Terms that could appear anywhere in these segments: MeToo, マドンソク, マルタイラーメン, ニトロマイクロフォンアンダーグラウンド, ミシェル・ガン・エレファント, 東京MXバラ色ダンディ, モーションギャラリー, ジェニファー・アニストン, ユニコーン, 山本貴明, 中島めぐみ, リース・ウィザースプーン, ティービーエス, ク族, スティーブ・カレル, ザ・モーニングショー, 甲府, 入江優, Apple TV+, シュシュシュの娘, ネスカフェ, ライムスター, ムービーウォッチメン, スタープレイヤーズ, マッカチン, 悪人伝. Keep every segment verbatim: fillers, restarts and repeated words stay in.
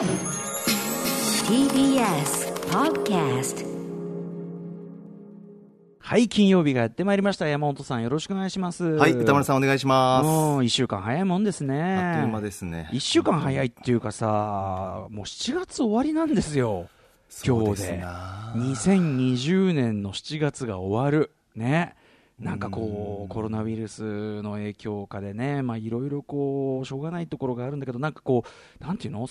ティービーエス Podcast。はい、金曜日がやってまいりました。山本さん、よろしくお願いします。はい、歌丸さんお願いします。もういっしゅうかん早いもんですね。あっという間ですね。いっしゅうかん早いっていうかさ、もうしちがつ終わりなんですよ。今日でにせんにじゅうねんのしちがつが終わるね。なんかこうコロナウイルスの影響下でね、まあいろいろこうしょうがないところがあるんだけど、なんかこうなんていうの、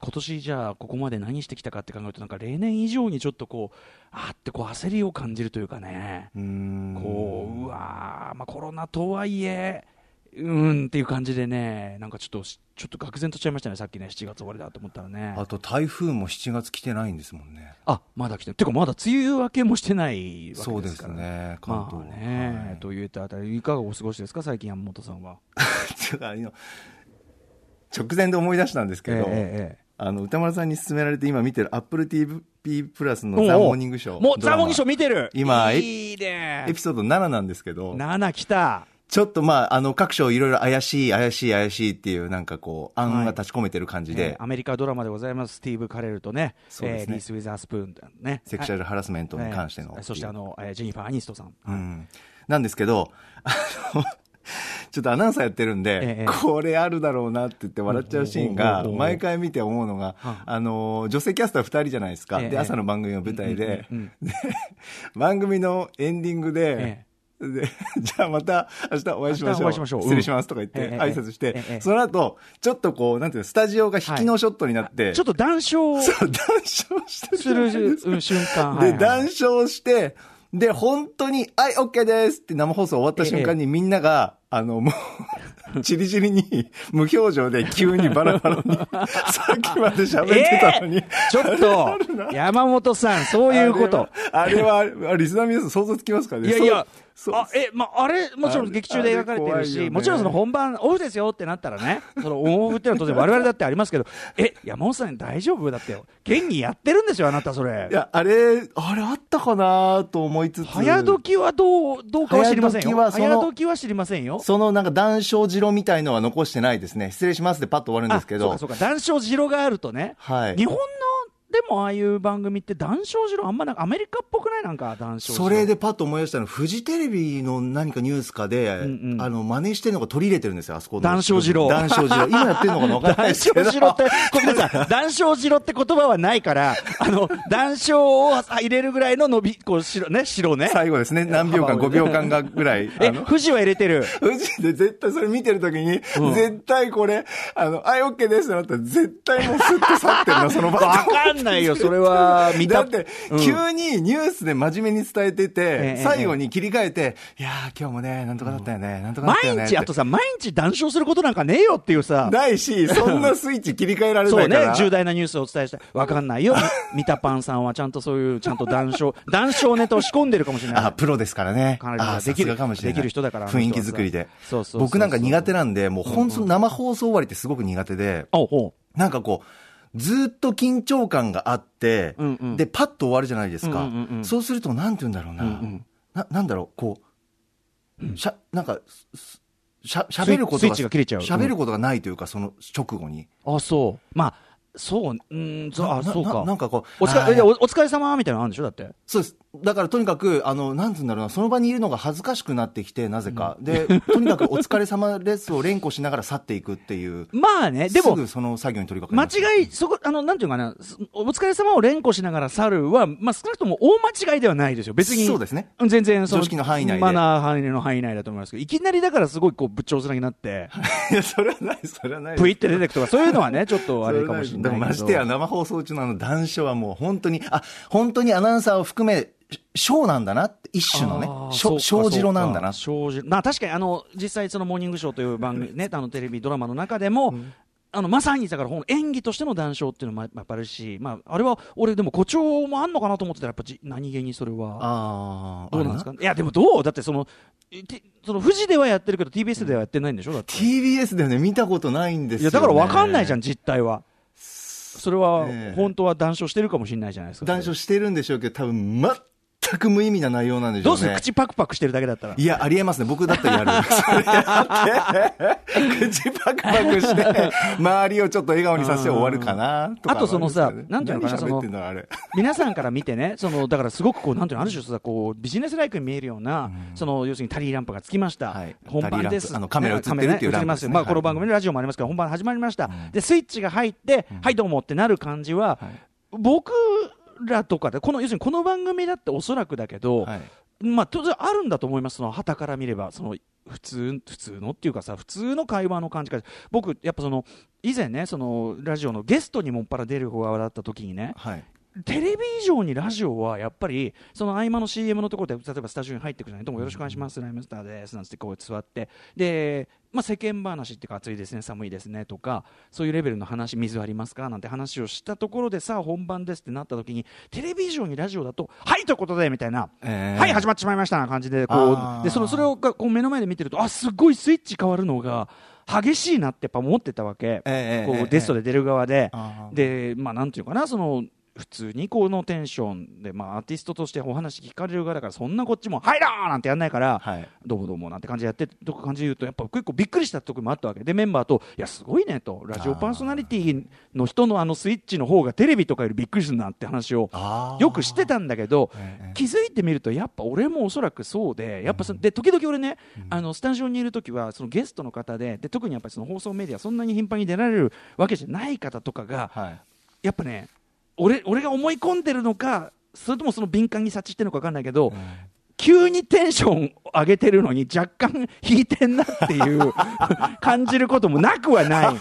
今年じゃあここまで何してきたかって考えると、なんか例年以上にちょっとこうあってこう焦りを感じるというかね、うーん、こううわー、まあコロナとはいえうーんっていう感じでね、なんかちょっとちょっと愕然としちゃいましたね。さっきね、しちがつ終わりだと思ったらね。あと台風もしちがつ来てないんですもんね。あ、まだ来てない。てかまだ梅雨明けもしてないわけですからね。そうですね、関東は、まあ、ね、はい、と言えたあたりいかがお過ごしですか、最近山本さんは。直前で思い出したんですけど、ええええ、あの歌丸さんに勧められて今見てる Apple ティーブイプラスのザ・モーニングショー、もうザ・モーニングショー見てる今いい、ね、エピソードなななんですけど、なな来た。ちょっとまああの各所いろいろ怪しい怪しい怪しいっていうなんかこう案が立ち込めてる感じで、はい、えー、アメリカドラマでございます。スティーブ・カレルとね、そうですね、えー、リース・ウィザースプーンね、セクシャルハラスメントに関しての、はい、えー、そしてあのジェニファー・アニストさん、うん、なんですけど、あのちょっとアナウンサーやってるんで、ええ、これあるだろうなって言って笑っちゃうシーンが毎回見て思うのが、あの女性キャスターふたりじゃないですか、ええ、で朝の番組の舞台 で,、ええ、で番組のエンディングで、ええ、でじゃあまた明日お会いしましょ う, ししょう失礼しますとか言って挨拶して、うん、その後ちょっとこうなんていうの、スタジオが引きのショットになって、はい、ちょっと談笑そう談笑してする瞬間、はいはい、で談笑してで本当にはい OK ですって生放送終わった瞬間に、ええ、みんながあのもうチリチリに無表情で急にバラバラにさっきまで喋ってたのに、えー、ちょっと山本さんそういうことあれ は, あれはリスナー皆さん想像つきますかね。いやいやあえまあ、あれもちろん劇中で描かれてるし、ね、もちろんその本番オフですよってなったらね、そのオンオフっていうのは当然我々だってありますけどえ山本さん大丈夫だってよ、現にやってるんですよあなた。それいやあれあれあったかなと思いつつ、早時はどうどうかは知りませんよ。早時はその早時は知りませんよ。そのなんか談笑次郎みたいのは残してないですね。失礼しますでパッと終わるんですけど、あ、そうかそうか、談笑次郎があるとね、はい、日本のでもああいう番組って談笑次郎あんまなんかアメリカっぽくない、なんか談笑次郎。それでパッと思い出したの、フジテレビの何かニュースかで、うんうん、あの真似してるのが取り入れてるんですよあそこの談笑次郎。談笑次郎今やってるのか分からないですけど談笑次郎ってごめんなさい談笑次郎って言葉はないから、あの談笑を入れるぐらいの伸びこう白ね白ね最後ですね、何秒間ごびょうかんがぐらいえ富士は入れてる富士で絶対それ見てるときに、うん、絶対これあのあい OK ですってなったら絶対もうスッと去ってるなその場でないよそれは見ただって、うん、急にニュースで真面目に伝えてて、ええ、最後に切り替えて、ええ、いやー今日もねなんとかだったよね、うん、なんとかだったよね毎日あとさ毎日談笑することなんかねえよっていうさないし、そんなスイッチ切り替えられないからそうね、重大なニュースをお伝えしたわかんないよみたぱんさんはちゃんとそういうちゃんと談笑談笑ネタを仕込んでるかもしれないあプロですからね、かなりできるかもしれない、できる人だから雰囲気作りで。そうそうそうそう、僕なんか苦手なんでもう本当生放送終わりってすごく苦手で、うん、なんかこうずっと緊張感があって、うんうん、でパッと終わるじゃないですか、うんうんうん、そうするとなんて言うんだろうな、うんうん、な, なんだろうこう、うん、しゃなんかしゃ喋ることがスイッチが切れちゃう、喋ることがないというか、その直後に、うん、あそうまあそううんそうあそうかなんかこうお疲れ、いやお疲れ様みたいなのあるんでしょだって。そうです。だからとにかくあのなんつうんだろうな、その場にいるのが恥ずかしくなってきてなぜか、うん、でとにかくお疲れ様ですを連呼しながら去っていくっていうまあねでもすぐその作業に取り掛かり間違いそこあのなんていうかな、お疲れ様を連呼しながら去るはまあ少なくとも大間違いではないですよ別に。そうですね。全然その常識の範囲内でマナー範囲の範囲内だと思いますけど、いきなりだからすごいこうぶっちょうつなぎになっていやそれはないそれはないプイって出てくとかそういうのはねちょっとあれかもしれないけど、でもましてや生放送中のあの談笑はもう本当にあ本当にアナウンサーを含めショーなんだなって一種のね小次郎なんだな、まあ、確かにあの実際そのモーニングショーという番組、ね、あのテレビドラマの中でも、うん、あのまさにだから演技としての談笑っていうのもやっぱあるし、まあ、あれは俺でも誇張もあんのかなと思ってたらやっぱじ何気にそれはあどうなんですか、ね、いやでもどうだってそのその富士ではやってるけど ティービーエス ではやってないんでしょだって ティービーエス ではね見たことないんですよ、ね、いやだから分かんないじゃん実態は。それは本当は談笑してるかもしれないじゃないですか、ね、談笑してるんでしょうけど多分全全く無意味な内容なんでしょうね。どうする、口パクパクしてるだけだったら。いや、ありえますね。僕だったらやる。それやって口パクパクして周りをちょっと笑顔にさせて終わるかなとか あ,、ね、あとそのさ、なんていうのかな、その皆さんから見てね、そのだからすごくこうなんていうのある種さ、こうビジネスライクに見えるような、うん、その要するにタリーランプがつきました。はい、本番です。あのカメラ映ってるっていうランプですね。まあこの番組のラジオもありますから、本番始まりました。うん、でスイッチが入って、うん、はいどうもってなる感じは、はい、僕らとかでこの要するにこの番組だっておそらくだけど、はい、まあ当然あるんだと思います。その旗から見ればその。普通、普通のっていうかさ、普通の会話の感じから、僕やっぱその以前ね、そのラジオのゲストにもっぱら出る側だった時にね、はい、テレビ以上にラジオはやっぱりその合間の シーエム のところで例えばスタジオに入ってくるじゃない、どうもよろしくお願いします、ライムスターですなんつってこう座ってで、まあ、世間話っていうか暑いですね寒いですねとかそういうレベルの話、水ありますかなんて話をしたところでさあ本番ですってなった時にテレビ以上にラジオだとはいということでみたいな、えー、はい始まってしまいましたな感じでこうで そ, のそれをこう目の前で見てるとあすごいスイッチ変わるのが激しいなってやっぱ思ってたわけ、えー、こう、えー、ゲストで出る側で、えー、でまあなんていうかなその普通にこのテンションで、まあ、アーティストとしてお話聞かれる側だからそんなこっちもはいだーなんてやんないから、はい、どうもどうもなんて感じでやってとか感じで言うとやっぱ結構びっくりしたところもあったわけでメンバーといやすごいねとラジオパーソナリティの人のあのスイッチの方がテレビとかよりびっくりするなって話をよくしてたんだけど気づいてみるとやっぱ俺もおそらくそうでやっぱそで時々俺ね、うん、あのスタジオにいる時はそのゲストの方 で, で特にやっぱりその放送メディアそんなに頻繁に出られるわけじゃない方とかが、はい、やっぱね俺, 俺が思い込んでるのかそれともその敏感に察知してるのか分かんないけど、うん、急にテンション上げてるのに若干引いてんなっていう感じることもなくはない。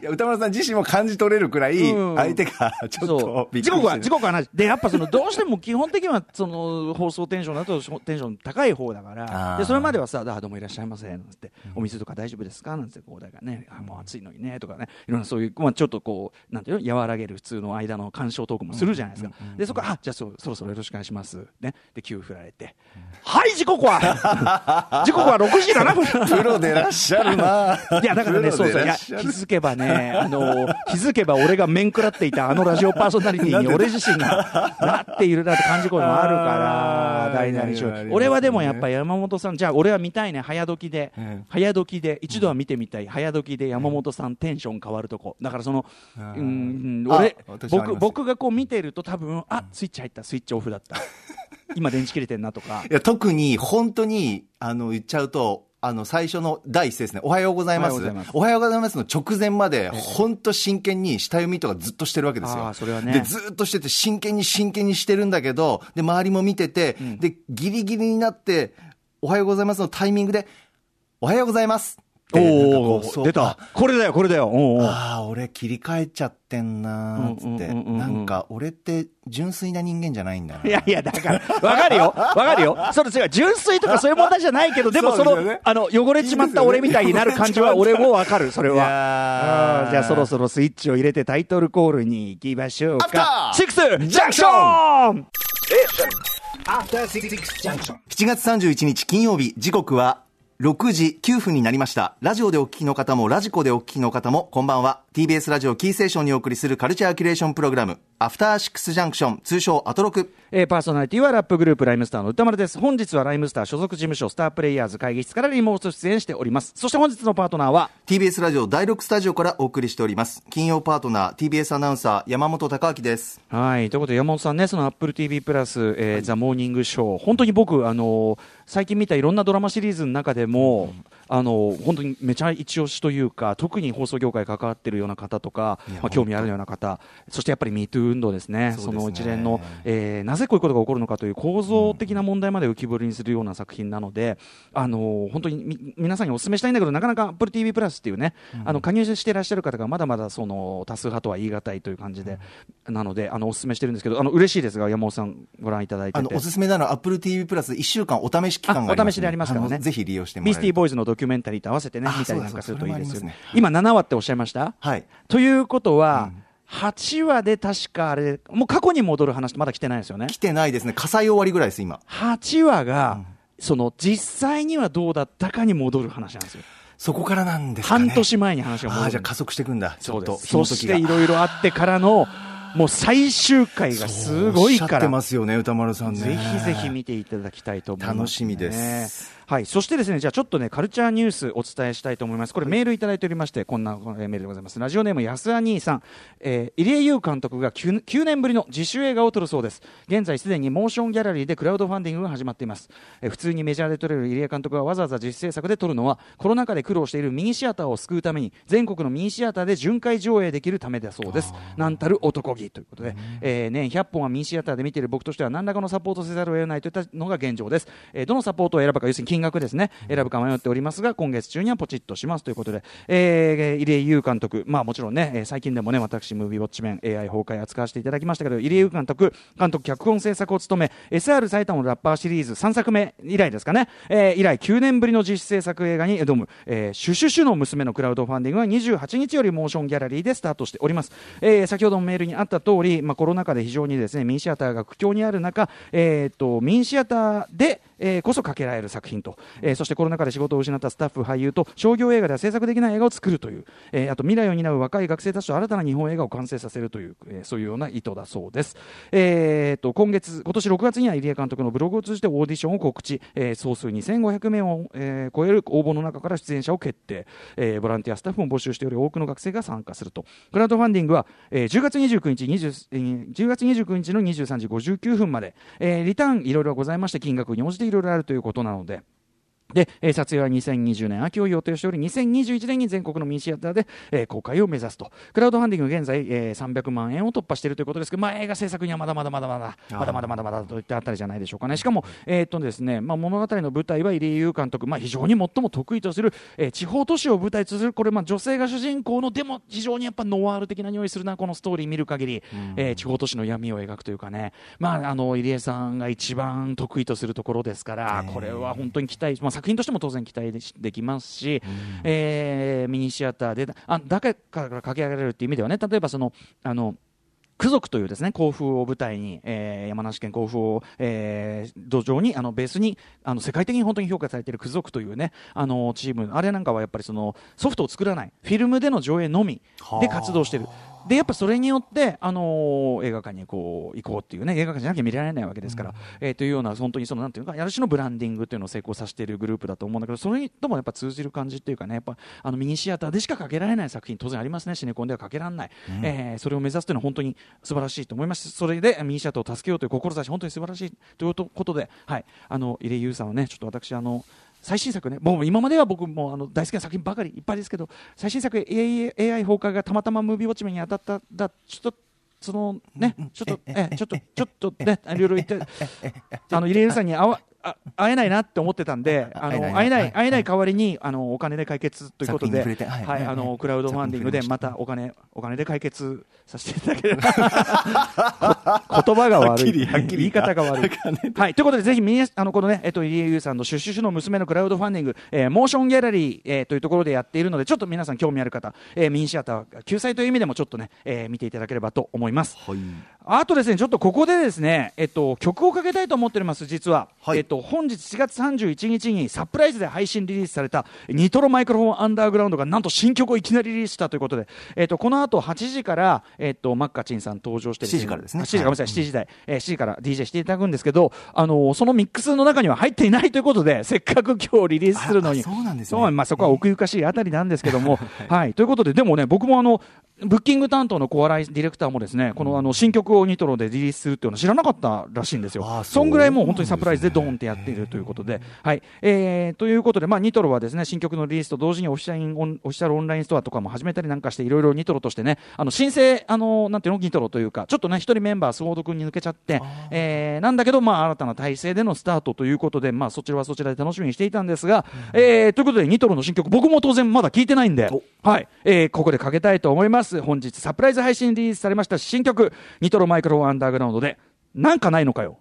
いや歌丸さん自身も感じ取れるくらい相手がちょっとびっくりしてる、うん、時刻は時刻は話でやっぱそのどうしても基本的にはその放送テンションだとテンション高い方だからでそれまではさどうもいらっしゃいませなんて、うん、お水とか大丈夫ですかなんてこうだからねあもう暑いのにねとかねいろんなそういう、まあ、ちょっとこうなんていうの和らげる普通の間の鑑賞トークもするじゃないですか、うんうんうんうん、でそこあじゃあ そ, そろそろよろしくお願いしますねで急振られて。はい時刻は時刻はろくじななふんプロでらっしゃるないやだからねそうそういや気づけばねあの気づけば俺が面食らっていたあのラジオパーソナリティに俺自身がなっているなって感じこともあるから大々しよう俺はでもやっぱ山本さんじゃあ俺は見たいね早時で、うん、早時で一度は見てみたい、うん、早時で山本さん、うん、テンション変わるとこだからそのうん俺僕僕がこう見てると多分あスイッチ入ったスイッチオフだった今電池切れてんなとかいや特に本当にあの言っちゃうとあの最初の第一声ですねおはようございますおはようございますの直前まで本当真剣に下読みとかずっとしてるわけですよあそれは、ね、でずっとしてて真剣に真剣にしてるんだけどで周りも見てて、うん、でギリギリになっておはようございますのタイミングでおはようございますおお出たこれだよこれだよおうおうああ俺切り替えちゃってんなーつって、うんうんうんうん、なんか俺って純粋な人間じゃないんだないやいやだから分かるよ分かるよそれ違う純粋とかそういう問題じゃないけどでもその、ね、あの汚れちまった俺みたいになる感じは俺も分かるそれはあじゃあそろそろスイッチを入れてタイトルコールに行きましょうかシックスジャンクションアフターシックスジャンクションしちがつさんじゅういちにち金曜日時刻はろくじきゅうふんになりました。ラジオでお聞きの方もラジコでお聞きの方もこんばんは。 ティービーエス ラジオキーステーションにお送りするカルチャーキュレーションプログラムアフターシックスジャンクション通称アトロク、えー、パーソナリティはラップグループライムスターの歌丸です。本日はライムスター所属事務所スタープレイヤーズ会議室からリモート出演しております。そして本日のパートナーは ティービーエス ラジオだいろくスタジオからお送りしております。金曜パートナー ティービーエス アナウンサー山本貴明です。はいということで山本さんねその Apple ティービー プラス、えーはい、ザ・モーニングショー本当に僕あのー、最近見たいろんなドラマシリーズの中でも、うん、あの本当にめちゃ一押しというか特に放送業界関わってるような方とか、まあ、興味あるような方そしてやっぱり MeToo 運動ですね。 そうですねその一連の、えー、なぜこういうことが起こるのかという構造的な問題まで浮き彫りにするような作品なので、うん、あの本当に皆さんにお勧めしたいんだけどなかなか Apple ティービー プラスっていうね、うん、あの加入していらっしゃる方がまだまだその多数派とは言い難いという感じで、うん、なのであのお勧めしてるんですけどあの嬉しいですが山本さんご覧いただいててあのおすすめなの Apple ティービー プラスいっしゅうかんお試し期間があります、ね、お試しでありますからねぜひ利用してもらえるとミスティボーイズのドキュメンタリーと合わせてね見たりなんかするといいですよね。今ななわっておっしゃいました、はい、ということは、うんはちわで確かあれもう過去に戻る話まだ来てないですよね。来てないですね。火災終わりぐらいです今はちわが、うん、その実際にはどうだったかに戻る話なんですよ。そこからなんですかね。半年前に話が戻る。ああじゃあ加速していくんだ。そうです。そしていろいろあってからのもう最終回がすごいから、そうおっしゃってますよね歌丸さんね、ぜひぜひ見ていただきたいと思います、ね、楽しみです、はい、そしてですね、じゃあちょっとねカルチャーニュースお伝えしたいと思います。これメールいただいておりまして、こんなメールでございます。ラジオネーム安兄さん、えー、入江優監督が 9, きゅうねんぶりの自主映画を撮るそうです。現在すでにモーションギャラリーでクラウドファンディングが始まっています、えー、普通にメジャーで撮れる入江監督がわざわざ実製作で撮るのは、コロナ禍で苦労しているミニシアターを救うために全国のミニシアターで巡回上映できるためだそうです。なんたる男気ということで、えー、年ひゃっぽんはミニシアターで見ている僕としては何らかのサポートせざるを得ないといったのが現状です、えー、どのサポートを選ぶか、要するに金額ですね、選ぶか迷っておりますが今月中にはポチッとしますということで、えー、入江優監督、まあもちろんね最近でもね私ムービーウォッチメン エーアイ 崩壊扱わせていただきましたけど、入江優監督監督脚本制作を務め エスアール 埼玉のラッパーシリーズさんさくめ以来ですかね、えー、以来きゅうねんぶりの実施制作映画に挑む、えー、シュシュシュの娘のクラウドファンディングはにじゅうはちにちよりモーションギャラリーでスタートしております、えー、先ほどもメールにあった通り、まあ、コロナ禍で非常にですねミニシアターが苦境にある中、えー、とミニシアターでえー、こそかけられる作品と、えー、そしてコロナ禍で仕事を失ったスタッフ俳優と商業映画では制作できない映画を作るという、えー、あと未来を担う若い学生たちと新たな日本映画を完成させるという、えー、そういうような意図だそうです、えー、と今月今年ろくがつには入江監督のブログを通じてオーディションを告知、えー、総数にせんごひゃくめいを、えー、超える応募の中から出演者を決定、えー、ボランティアスタッフも募集しており多くの学生が参加すると。クラウドファンディングは、えー、じゅうがつにじゅうくにちのにじゅうさんじごじゅうきゅうふんまで、えー、リターンいろいろございまして金額に応じていろいろあるということなので、で撮影はにせんにじゅうねん秋を予定しておりにせんにじゅういちねんに全国のミニシアターで、えー、公開を目指すと。クラウドファンディング現在、えー、さんびゃくまんえんを突破しているということですけど、まあ、映画制作にはまだまだまだまだまだまだまだまだといったあたりじゃないでしょうかね。しかも、えーっとですねまあ、物語の舞台は入江優監督、まあ、非常に最も得意とする、えー、地方都市を舞台とする、これまあ女性が主人公の、でも非常にやっぱノワール的な匂いするなこのストーリー見る限り、えー、地方都市の闇を描くというかね、まあ、あの入江さんが一番得意とするところですから、えー、これは本当に期待、まあ作品としても当然期待 で, できますし、うんえー、ミニシアターであだからかけられるという意味ではね、例えばそのあのク族というですね甲府を舞台に、えー、山梨県甲府を、えー、土壌にあのベースにあの世界的に本当に評価されているク族というねあのチーム、あれなんかはやっぱりそのソフトを作らないフィルムでの上映のみで活動している。でやっぱそれによって、あのー、映画館にこう行こうっていうね、映画館じゃなきゃ見られないわけですから、うんえー、というような本当にそのなんていうかやる種のブランディングというのを成功させているグループだと思うんだけど、それともやっぱ通じる感じっていうかね、やっぱあのミニシアターでしかかけられない作品当然ありますね、シネコンではかけられない、うんえー、それを目指すというのは本当に素晴らしいと思います。それでミニシアターを助けようという志本当に素晴らしいということで、はい、あの入江優さんはねちょっと私あの最新作ね、もう今までは僕もあの大好きな作品ばかりいっぱいですけど、最新作 エーアイ 崩壊がたまたまムービーウォッチメンに当たっただちょっとそのねちょっとえちょっとちょっとねいろいろ言ってあの入江優さんにあわあ会えないなって思ってたんで、あの会えない会えない代わりにあのお金で解決ということで、はい、あのクラウドファンディングでまたお金お金で解決させていただければ言葉が悪い言い方が悪い、はい、ということでぜひあのこのねえっと入江優さんのシュシュシュの娘のクラウドファンディング、えー、モーションギャラリー、えー、というところでやっているので、ちょっと皆さん興味ある方、えー、ミニシアター救済という意味でもちょっとね、えー、見ていただければと思います、はい、あとですねちょっとここでですねえっと曲をかけたいと思っております。実は、はいえっと本日しがつさんじゅういちにちにサプライズで配信リリースされたニトロマイクロフォンアンダーグラウンドがなんと新曲をいきなりリリースしたということで、えー、とこの後はちじから、えー、とマッカチンさん登場してしちじからですね、しちじごめんなさいしちじ台、えー、しちじから ディージェー していただくんですけど、あのー、そのミックスの中には入っていないということで、せっかく今日リリースするのに そ, うなんです、ねそうまあ、そこは奥ゆかしいあたりなんですけども、えーはい、ということででもね僕もあのブッキング担当の小笑いディレクターもですねこのあの新曲をニトロでリリースするっていうのは知らなかったらしいんですよ。ああ そ, うそんぐらいもう本当にサプライズでドーンってやっているということで、はいえー、ということで、まあ、ニトロはですね新曲のリリースと同時にオフィシャルオン、オフィシャルオンラインストアとかも始めたりなんかしていろいろニトロとしてねあの新生あのなんていうのニトロというかちょっとね一人メンバースウォード君に抜けちゃって、えー、なんだけど、まあ、新たな体制でのスタートということで、まあ、そちらはそちらで楽しみにしていたんですが、うんえー、ということでニトロの新曲僕も当然まだ聞いてないんで、はいえー、ここでかけたいと思います。本日サプライズ配信リリースされました新曲ニトロマイクロアンダーグラウンドでなんかないのかよ。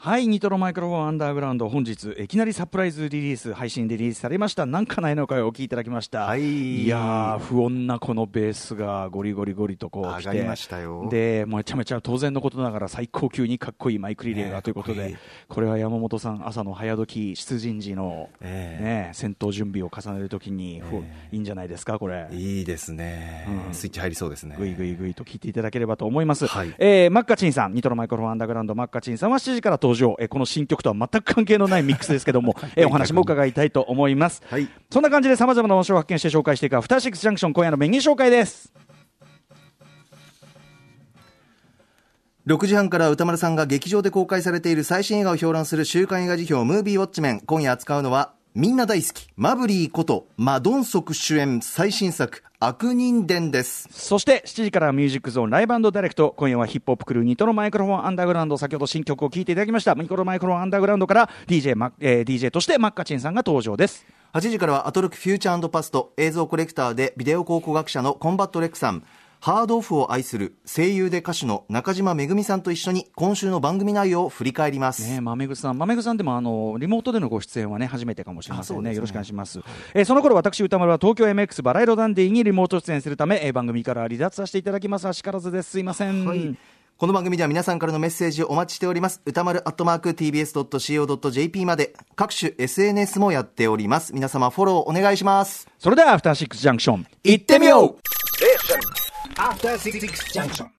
はい、ニトロマイクロフォンアンダーグラウンド、本日いきなりサプライズリリース、配信でリリースされましたなんかないのかよをお聴きいただきました、はい、いやー不穏なこのベースがゴリゴリゴリとこう来て上がりましたよ。でめちゃめちゃ当然のことながら最高級にかっこいいマイクリレーがということで、えー、こ, いいこれは山本さん朝の早時出陣時の、えーね、戦闘準備を重ねるときに、えー、いいんじゃないですかこれ。いいですね、うん、スイッチ入りそうですね。ぐいぐいぐいと聴いていただければと思います、はい。えー、マッカチンさん、ニトロマイクロフォンアンダーグラウンドマッカチンさんはしちじからとえこの新曲とは全く関係のないミックスですけどもえお話も伺いたいと思います、はい、そんな感じでさまざまな場所を発見して紹介していくアフターシックスジャンクション、今夜のメニュー紹介です。ろくじはんから歌丸さんが劇場で公開されている最新映画を評論する週刊映画辞表ムービーウォッチメン、今夜扱うのはみんな大好きマブリーことマドンソク主演最新作悪人伝です。そしてしちじからミュージックゾーンライブ&ダイレクト、今夜はヒップホップクルーニトロマイクロフォンアンダーグラウンド、先ほど新曲を聴いていただきましたニトロマイクロフォンアンダーグラウンドから ディージェー、まえー、ディージェー としてマッカチンさんが登場です。はちじからはアトロックフューチャー&パスト、映像コレクターでビデオ考古学者のコンバットレックさん、ハードオフを愛する声優で歌手の中島めぐみさんと一緒に今週の番組内容を振り返ります、ね、まめぐさんまめぐさんでもあのリモートでのご出演は、ね、初めてかもしれません ね, ねよろしくお願いします、はい。えー、その頃私歌丸は東京 エムエックス バラ色ダンディにリモート出演するため、えー、番組から離脱させていただきます。あしからずです、すいません、はい。この番組では皆さんからのメッセージをお待ちしております。歌丸 アットマークティービーエスドットシーオードットジェーピー まで各種 エスエヌエス もやっております。皆様フォローお願いします。それではアフターシックスジャンクション行ってみよう。After six junction.